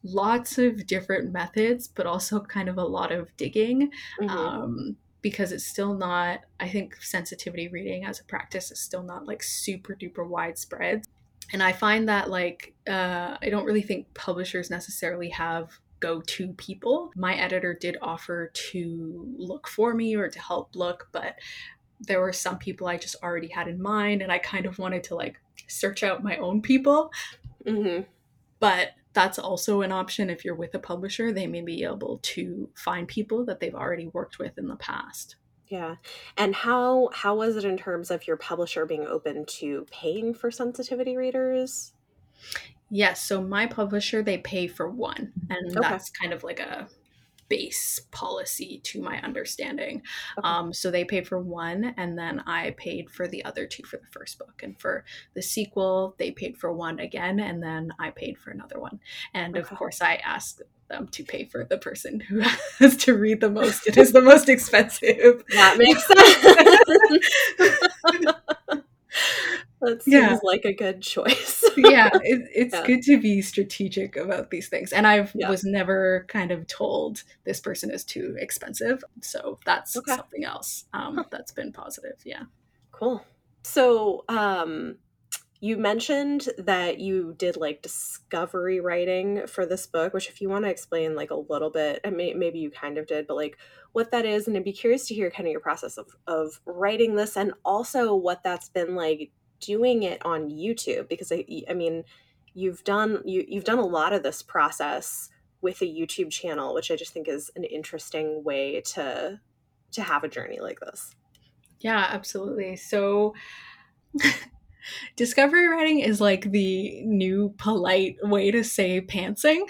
lots of different methods, but also kind of a lot of digging, mm-hmm. um, because it's still not, I think sensitivity reading as a practice is still not like super duper widespread. And I find that like, uh, I don't really think publishers necessarily have go-to people. My editor did offer to look for me or to help look, but there were some people I just already had in mind and I kind of wanted to like search out my own people. Mm-hmm. But that's also an option. If you're with a publisher, they may be able to find people that they've already worked with in the past. Yeah. And how how was it in terms of your publisher being open to paying for sensitivity readers? Yes. So my publisher, they pay for one. And okay. that's kind of like a base policy to my understanding. Okay. Um, so they paid for one and then I paid for the other two for the first book. And for the sequel, they paid for one again and then I paid for another one. And okay. of course I asked them to pay for the person who has to read the most. It is the most expensive. That makes sense. That seems yeah. like a good choice. yeah, it, it's yeah. good to be strategic about these things. And I yeah. was never kind of told this person is too expensive. So that's okay. something else um, huh. that's been positive. Yeah. Cool. So um, You mentioned that you did like discovery writing for this book, which if you want to explain like a little bit, I mean, maybe you kind of did, but like what that is. And I'd be curious to hear kind of your process of, of writing this and also what that's been like doing it on YouTube. Because I, I mean, you've done, you, you've done a lot of this process with a YouTube channel, which I just think is an interesting way to, to have a journey like this. Yeah, absolutely. So discovery writing is like the new polite way to say pantsing.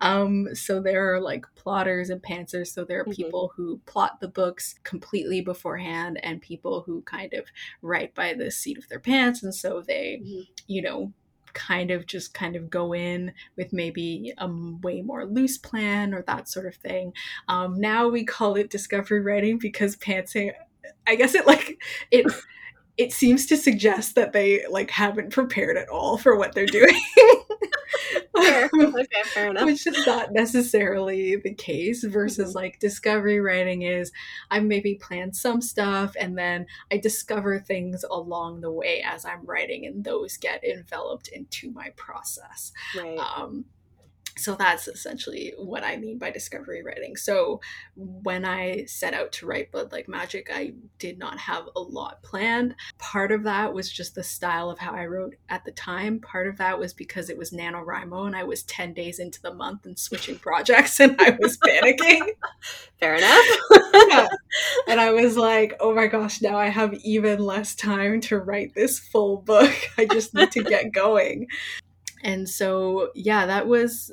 Um, so there are like plotters and pantsers. So there are mm-hmm. people who plot the books completely beforehand and people who kind of write by the seat of their pants. And so they, mm-hmm. you know, kind of just kind of go in with maybe a way more loose plan or that sort of thing. Um, now we call it discovery writing because pantsing, I guess it like it. It seems to suggest that they like haven't prepared at all for what they're doing, fair. Okay, fair enough. Which is not necessarily the case versus mm-hmm. like discovery writing is I maybe plan some stuff and then I discover things along the way as I'm writing and those get enveloped into my process. Right. Um, So that's essentially what I mean by discovery writing. So when I set out to write Blood Like Magic, I did not have a lot planned. Part of that was just the style of how I wrote at the time. Part of that was because it was NaNoWriMo and I was ten days into the month and switching projects and I was panicking. Fair enough. Yeah. And I was like, oh my gosh, now I have even less time to write this full book. I just need to get going. And so, yeah, that was,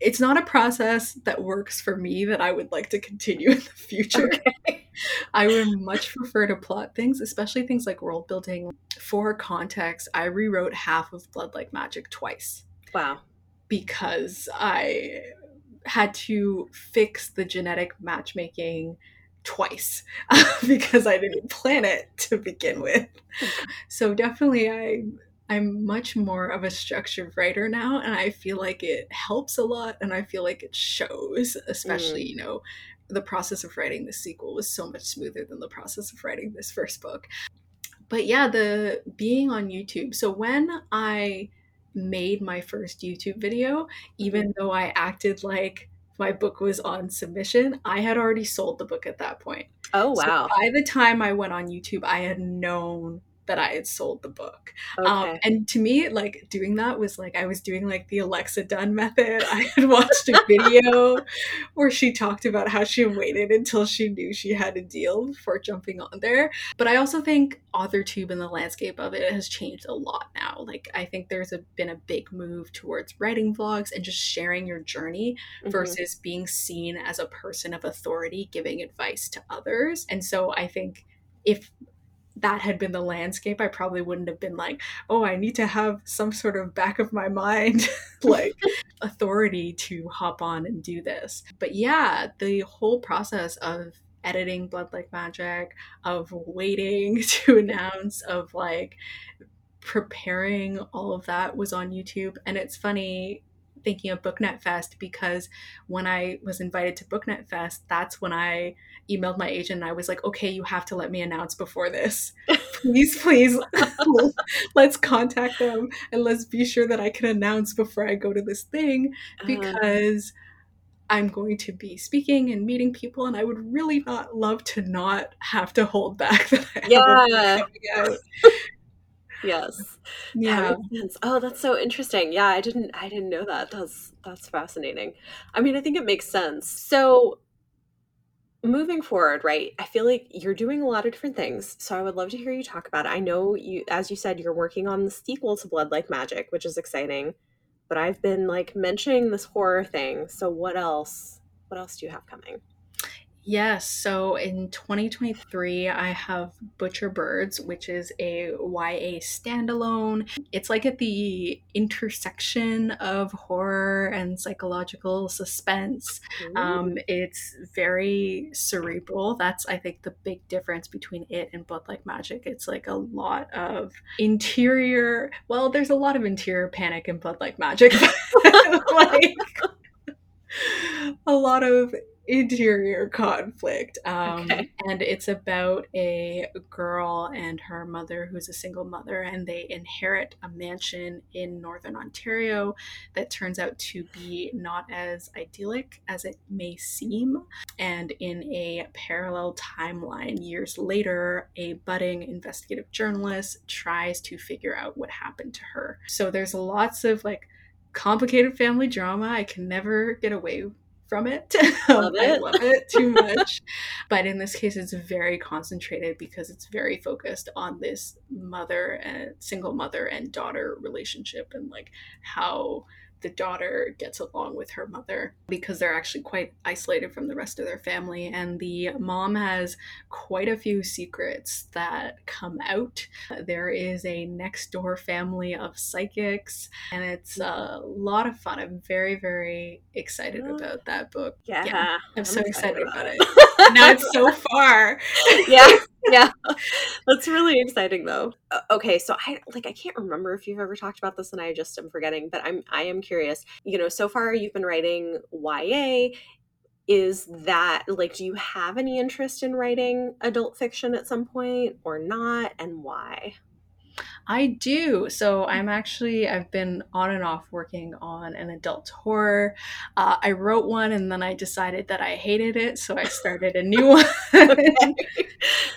it's not a process that works for me that I would like to continue in the future. Okay. I would much prefer to plot things, especially things like world building. For context, I rewrote half of Blood Like Magic twice. Wow. Because I had to fix the genetic matchmaking twice because I didn't plan it to begin with. Okay. So definitely I... I'm much more of a structured writer now, and I feel like it helps a lot, and I feel like it shows, especially, mm. you know, the process of writing the sequel was so much smoother than the process of writing this first book. But yeah, the being on YouTube. So when I made my first YouTube video, even mm. though I acted like my book was on submission, I had already sold the book at that point. Oh, wow. So by the time I went on YouTube, I had known that I had sold the book. Okay. Um, and to me, like doing that was like, I was doing like the Alexa Dunn method. I had watched a video where she talked about how she waited until she knew she had a deal before jumping on there. But I also think AuthorTube and the landscape of it has changed a lot now. Like I think there's a, been a big move towards writing vlogs and just sharing your journey mm-hmm. versus being seen as a person of authority, giving advice to others. And so I think if that had been the landscape, I probably wouldn't have been like, oh, I need to have some sort of back of my mind, like authority to hop on and do this. But yeah, the whole process of editing Blood Like Magic, of waiting to announce, of like preparing, all of that was on YouTube. And it's funny thinking of BookNet Fest, because when I was invited to BookNet Fest, that's when I emailed my agent and I was like, okay, you have to let me announce before this. Please, please, let's contact them and let's be sure that I can announce before I go to this thing, because um, I'm going to be speaking and meeting people and I would really not love to not have to hold back that I yeah. Yes. Yeah. That makes sense. Oh, that's so interesting. Yeah, I didn't I didn't know that. That's that's fascinating. I mean, I think it makes sense. So moving forward, right? I feel like you're doing a lot of different things. So I would love to hear you talk about it. I know you, as you said, you're working on the sequel to Blood Like Magic, which is exciting. But I've been like mentioning this horror thing. So what else? What else do you have coming? Yes. So in twenty twenty-three, I have Butcher Birds, which is a Y A standalone. It's like at the intersection of horror and psychological suspense. Um, it's very cerebral. That's, I think, the big difference between it and Blood Like Magic. It's like a lot of interior. Well, there's a lot of interior panic in Blood Like Magic. Like a lot of interior conflict. Um, okay. And it's about a girl and her mother, who's a single mother, and they inherit a mansion in Northern Ontario that turns out to be not as idyllic as it may seem. And in a parallel timeline, years later, a budding investigative journalist tries to figure out what happened to her. So there's lots of like complicated family drama. I can never get away from it. Love it. I love it too much. But in this case, it's very concentrated because it's very focused on this mother and single mother and daughter relationship, and like how the daughter gets along with her mother, because they're actually quite isolated from the rest of their family. And the mom has quite a few secrets that come out. There is a next door family of psychics, and it's a lot of fun. I'm very, very excited about that book. Yeah. yeah I'm, I'm so excited, excited about it. it. Now it's so far. Yeah. Yeah. That's really exciting though. Okay. So I like, I can't remember if you've ever talked about this and I just am forgetting, but I'm, I am curious, you know, so far you've been writing Y A. Is that like, do you have any interest in writing adult fiction at some point or not? And why? I do. So I'm actually, I've been on and off working on an adult horror. Uh, I wrote one and then I decided that I hated it. So I started a new one. Okay.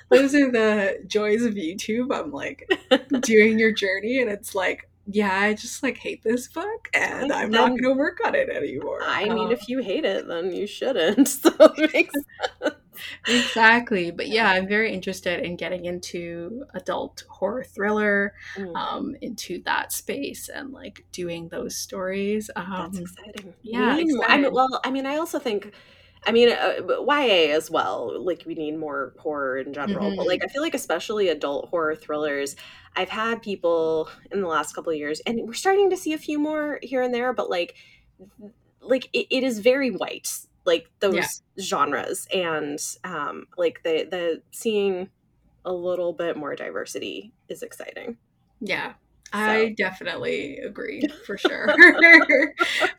Those are the joys of YouTube. I'm like doing your journey and it's like, yeah, I just like hate this book and I'm not going to work on it anymore. I mean, um, if you hate it, then you shouldn't. So it makes sense. Exactly. But yeah, I'm very interested in getting into adult horror thriller, mm. um, into that space and like doing those stories. Um, That's exciting. Yeah. Exciting. I mean, well, I mean, I also think, I mean, uh, Y A as well, like we need more horror in general, mm-hmm. but like, I feel like especially adult horror thrillers, I've had people in the last couple of years and we're starting to see a few more here and there, but like, like it, it is very white. Like those yeah. genres and um, like the, the seeing a little bit more diversity is exciting. Yeah, so. I definitely agree for sure.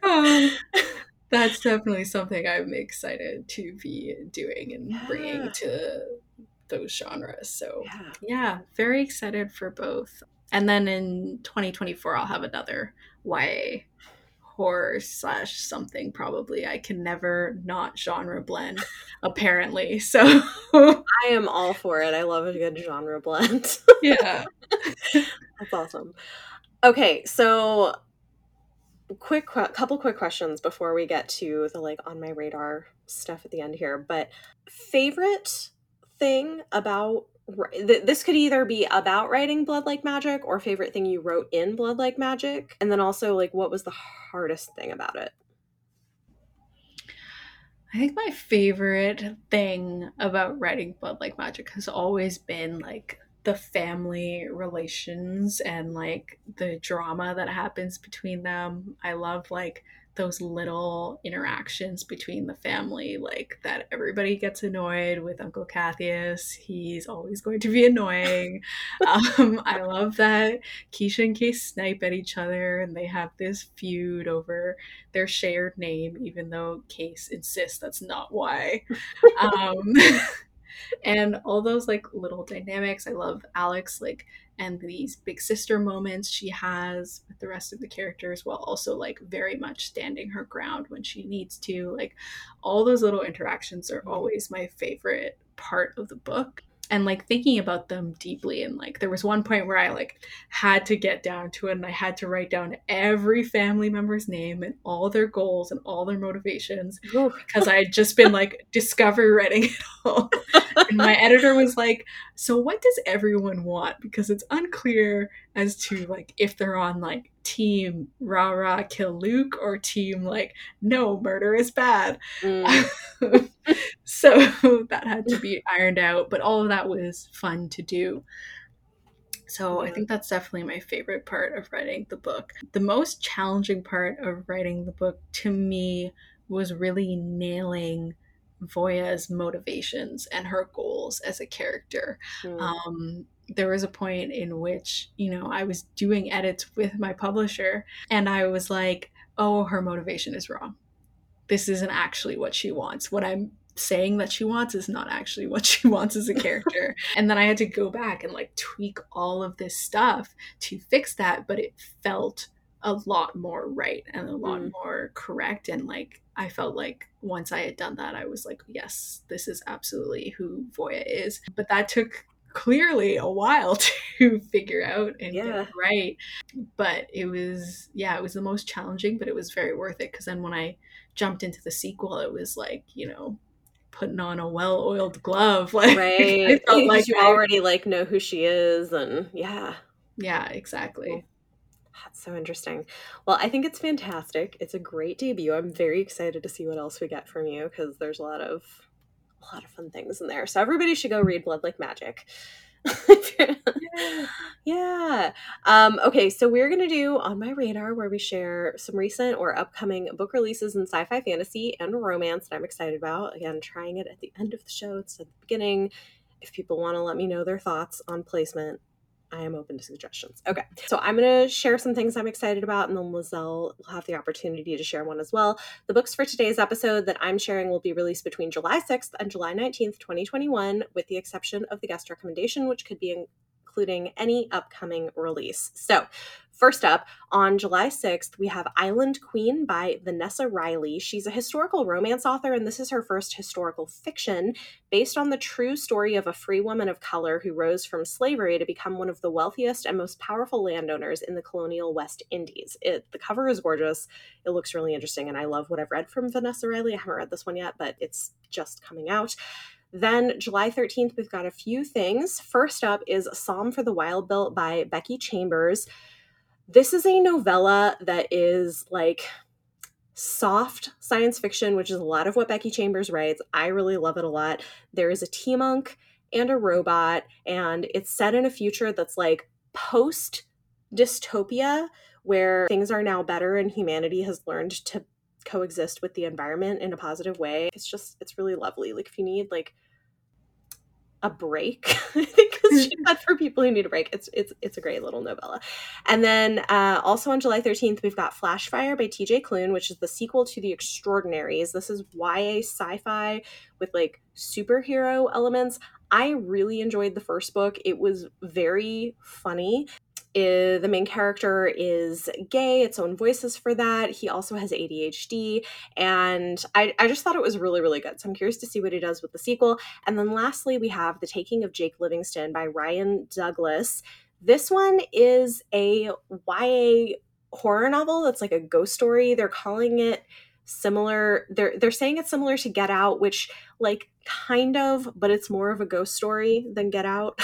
um, that's definitely something I'm excited to be doing and yeah. bringing to those genres. So yeah. yeah, very excited for both. And then in twenty twenty-four, I'll have another Y A horror slash something probably. I can never not genre blend, apparently. So I am all for it. I love a good genre blend. Yeah. That's awesome. Okay, so quick couple quick questions before we get to the like on my radar stuff at the end here. But favorite thing about this could either be about writing Blood Like Magic or favorite thing you wrote in Blood Like Magic. And then also, like, what was the hardest thing about it? I think my favorite thing about writing Blood Like Magic has always been, like, the family relations and, like, the drama that happens between them. I love, like, those little interactions between the family, like that everybody gets annoyed with Uncle Cathius. He's always going to be annoying. um, I love that Keisha and Case snipe at each other and they have this feud over their shared name, even though Case insists that's not why. Um, and all those like little dynamics. I love Alex, like, and these big sister moments she has with the rest of the characters, while also like very much standing her ground when she needs to. Like all those little interactions are always my favorite part of the book. And like thinking about them deeply. And like there was one point where I like had to get down to it and I had to write down every family member's name and all their goals and all their motivations Ooh. Because I had just been like discovery writing it all. And my editor was like, so what does everyone want? Because it's unclear as to like if they're on like team rah rah kill Luke or team like no murder is bad. Mm. So that had to be ironed out, but all of that was fun to do. So I think that's definitely my favorite part of writing the book. The most challenging part of writing the book to me was really nailing Voya's motivations and her goals as a character. Mm. Um, there was a point in which, you know, I was doing edits with my publisher and I was like, oh, her motivation is wrong. this isn't actually what she wants. What I'm saying that she wants is not actually what she wants as a character. And then I had to go back and like tweak all of this stuff to fix that, but it felt a lot more right and a lot mm. more correct. And like I felt like once I had done that, I was like, yes, this is absolutely who Voya is. But that took clearly a while to figure out and yeah. get right. But it was, yeah, it was the most challenging, but it was very worth it. Because then when I jumped into the sequel, it was like, you know, putting on a well-oiled glove. Like, right. I felt like you I, already like know who she is. And yeah. Yeah, exactly. Cool. That's so interesting. Well, I think it's fantastic. It's a great debut. I'm very excited to see what else we get from you, because there's a lot of a lot of fun things in there. So everybody should go read Blood Like Magic. yeah. yeah. Um, okay, so we're going to do On My Radar, where we share some recent or upcoming book releases in sci-fi, fantasy, and romance that I'm excited about. Again, trying it at the end of the show instead of the beginning. If people want to let me know their thoughts on placement, I am open to suggestions. Okay, so I'm going to share some things I'm excited about, and then Lizelle will have the opportunity to share one as well. The books for today's episode that I'm sharing will be released between July sixth and July nineteenth, twenty twenty-one, with the exception of the guest recommendation, which could be in- including any upcoming release. So first up, on July sixth, we have Island Queen by Vanessa Riley. She's a historical romance author, and this is her first historical fiction based on the true story of a free woman of color who rose from slavery to become one of the wealthiest and most powerful landowners in the colonial West Indies. It, the cover is gorgeous. It looks really interesting, and I love what I've read from Vanessa Riley. I haven't read this one yet, but it's just coming out. Then July thirteenth, we've got a few things. First up is Psalm for the Wild-Built by Becky Chambers. This is a novella that is like soft science fiction, which is a lot of what Becky Chambers writes. I really love it a lot. There is a tea monk and a robot, and it's set in a future that's like post-dystopia, where things are now better and humanity has learned to coexist with the environment in a positive way. It's just, it's really lovely. Like if you need like a break, I think it's that's for people who need a break. It's, it's, it's a great little novella. And then uh, also on July thirteenth, we've got Flashfire by T J Clune, which is the sequel to The Extraordinaries. This is Y A sci-fi with like superhero elements. I really enjoyed the first book. It was very funny. Is, the main character is gay, its own voices for that. He also has A D H D, and I, I just thought it was really, really good. So I'm curious to see what he does with the sequel. And then lastly, we have The Taking of Jake Livingston by Ryan Douglas. This one is a Y A horror novel. It's like a ghost story. They're calling it similar. They're, they're saying it's similar to Get Out, which like kind of, but it's more of a ghost story than Get Out.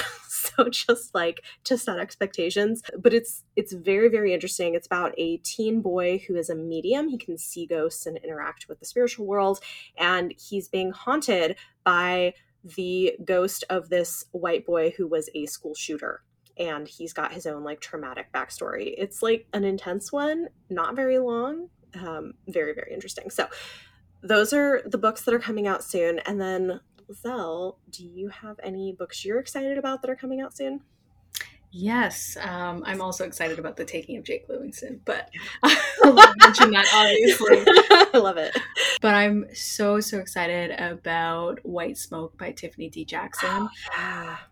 So just like to set expectations, but it's, it's very, very interesting. It's about a teen boy who is a medium. He can see ghosts and interact with the spiritual world. And he's being haunted by the ghost of this white boy who was a school shooter. And he's got his own like traumatic backstory. It's like an intense one, not very long. Um, very, very interesting. So those are the books that are coming out soon. And then Lizelle, do you have any books you're excited about that are coming out soon? Yes. Um, I'm also excited about The Taking of Jake Livingston, but I'll mention that obviously. I love it. But I'm so, so excited about White Smoke by Tiffany D. Jackson.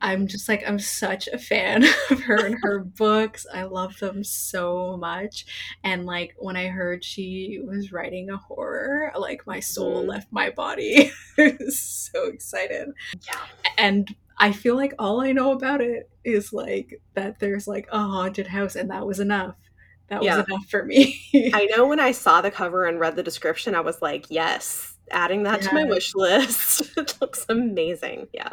I'm just like, I'm such a fan of her and her books. I love them so much. And like when I heard she was writing a horror, like my soul mm. left my body. I was so excited. Yeah. And I feel like all I know about it is like that there's like a haunted house, and that was enough. That yeah. was enough for me. I know when I saw the cover and read the description, I was like, yes, adding that yeah. to my wish list. It looks amazing. Yeah.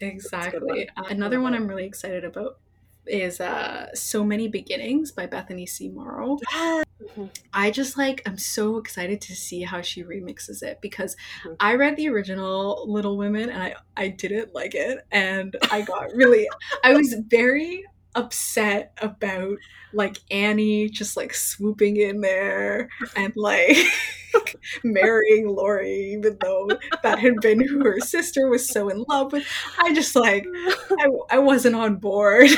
Exactly. One. Another one I'm really excited about is uh, So Many Beginnings by Bethany C. Morrow. Mm-hmm. I just like, I'm so excited to see how she remixes it, because mm-hmm. I read the original Little Women and I, I didn't like it. And I got really, I was very upset about like Annie just like swooping in there and like marrying Lori, even though that had been who her sister was so in love with. I just like, I, I wasn't on board.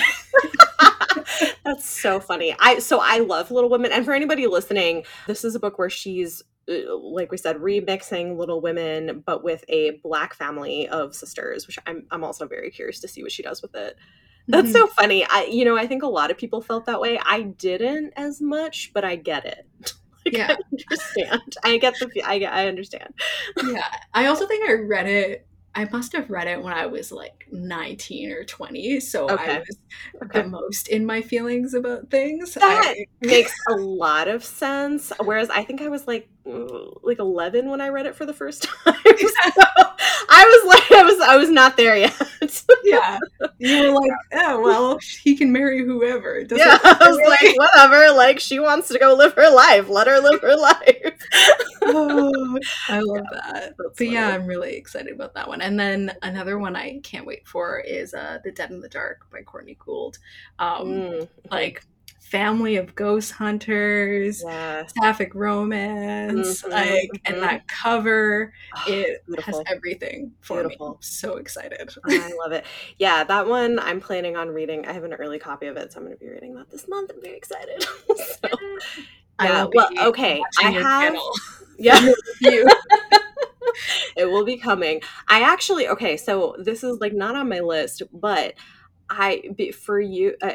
That's so funny. I so I love Little Women. And for anybody listening, this is a book where she's like we said, remixing Little Women, but with a Black family of sisters, which I'm I'm also very curious to see what she does with it. That's mm-hmm. so funny. I, you know, I think a lot of people felt that way. I didn't as much, but I get it. Like, yeah. I understand. I get the, I get, I understand. Yeah. I also think I read it. I must have read it when I was like nineteen or twenty. So okay. I was okay. the most in my feelings about things. That I... makes a lot of sense. Whereas I think I was like, like eleven when I read it for the first time. Yeah. So I was like, I was, I was not there yet. Yeah. You were like, oh, well, he can marry whoever. It yeah. I was like, whatever. Like, she wants to go live her life. Let her live her life. Oh, I love yeah, that. But funny. Yeah, I'm really excited about that one. And then another one I can't wait for is uh, The Dead in the Dark by Courtney Gould. Um, mm. Like, family of ghost hunters, yes. Sapphic romance, mm-hmm, like, mm-hmm. and that cover, oh, it beautiful. Has everything for beautiful. Me. I'm so excited. I love it. Yeah, that one I'm planning on reading. I have an early copy of it, so I'm going to be reading that this month. I'm very excited. So, yeah, well, okay. I have. Yeah. you. It will be coming. I actually, okay, so this is like not on my list, but I, for you, uh,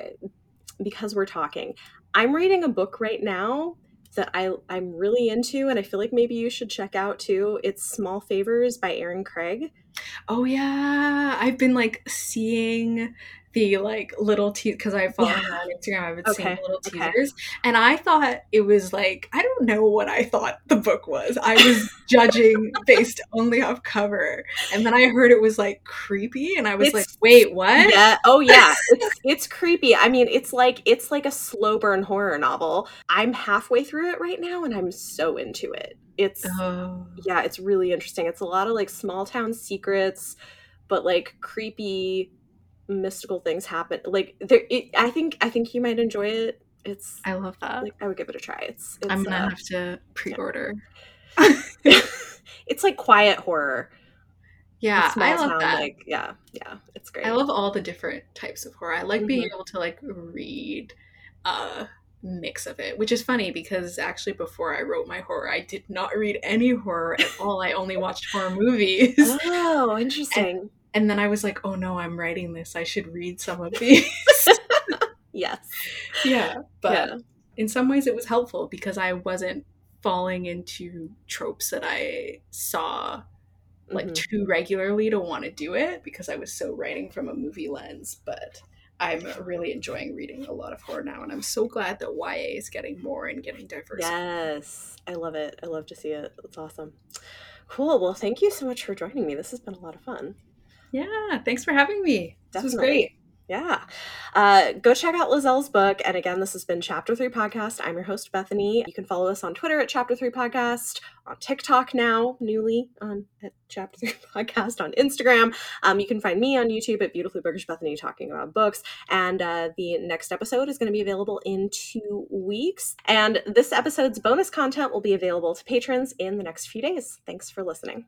because we're talking, I'm reading a book right now that I, I'm really into and I feel like maybe you should check out too. It's Small Favors by Erin Craig. Oh yeah. I've been like seeing the like little teasers because I follow yeah. her on Instagram. I've been okay. seeing little teasers. Okay. And I thought it was like, I don't know what I thought the book was. I was judging based only off cover. And then I heard it was like creepy and I was it's, like, wait, what? Yeah. Oh yeah. it's it's creepy. I mean, it's like it's like a slow burn horror novel. I'm halfway through it right now and I'm so into it. It's oh. yeah, it's really interesting. It's a lot of like small town secrets, but like creepy mystical things happen. Like there, it, I think I think you might enjoy it. It's I love that. Like, I would give it a try. It's, it's I'm gonna uh, have to pre-order. Yeah. It's like quiet horror. Yeah, I love town, that. Like, yeah, yeah, it's great. I love all the different types of horror. I like mm-hmm. being able to like read a mix of it, which is funny because actually before I wrote my horror, I did not read any horror at all. I only watched horror movies. Oh, interesting. And, And then I was like, oh no, I'm writing this. I should read some of these. Yes. Yeah. But yeah. in some ways it was helpful because I wasn't falling into tropes that I saw like mm-hmm. too regularly to want to do it because I was so writing from a movie lens. But I'm really enjoying reading a lot of horror now. And I'm so glad that Y A is getting more and getting diverse. Yes. I love it. I love to see it. It's awesome. Cool. Well, thank you so much for joining me. This has been a lot of fun. Yeah, thanks for having me. This Definitely. Was great. Yeah. Uh, go check out Lizelle's book. And again, this has been Chapter three Podcast. I'm your host, Bethany. You can follow us on Twitter at Chapter three Podcast, on TikTok now, newly on at Chapter three Podcast, on Instagram. Um, you can find me on YouTube at Beautifully Bookish Bethany talking about books. And uh, the next episode is going to be available in two weeks. And this episode's bonus content will be available to patrons in the next few days. Thanks for listening.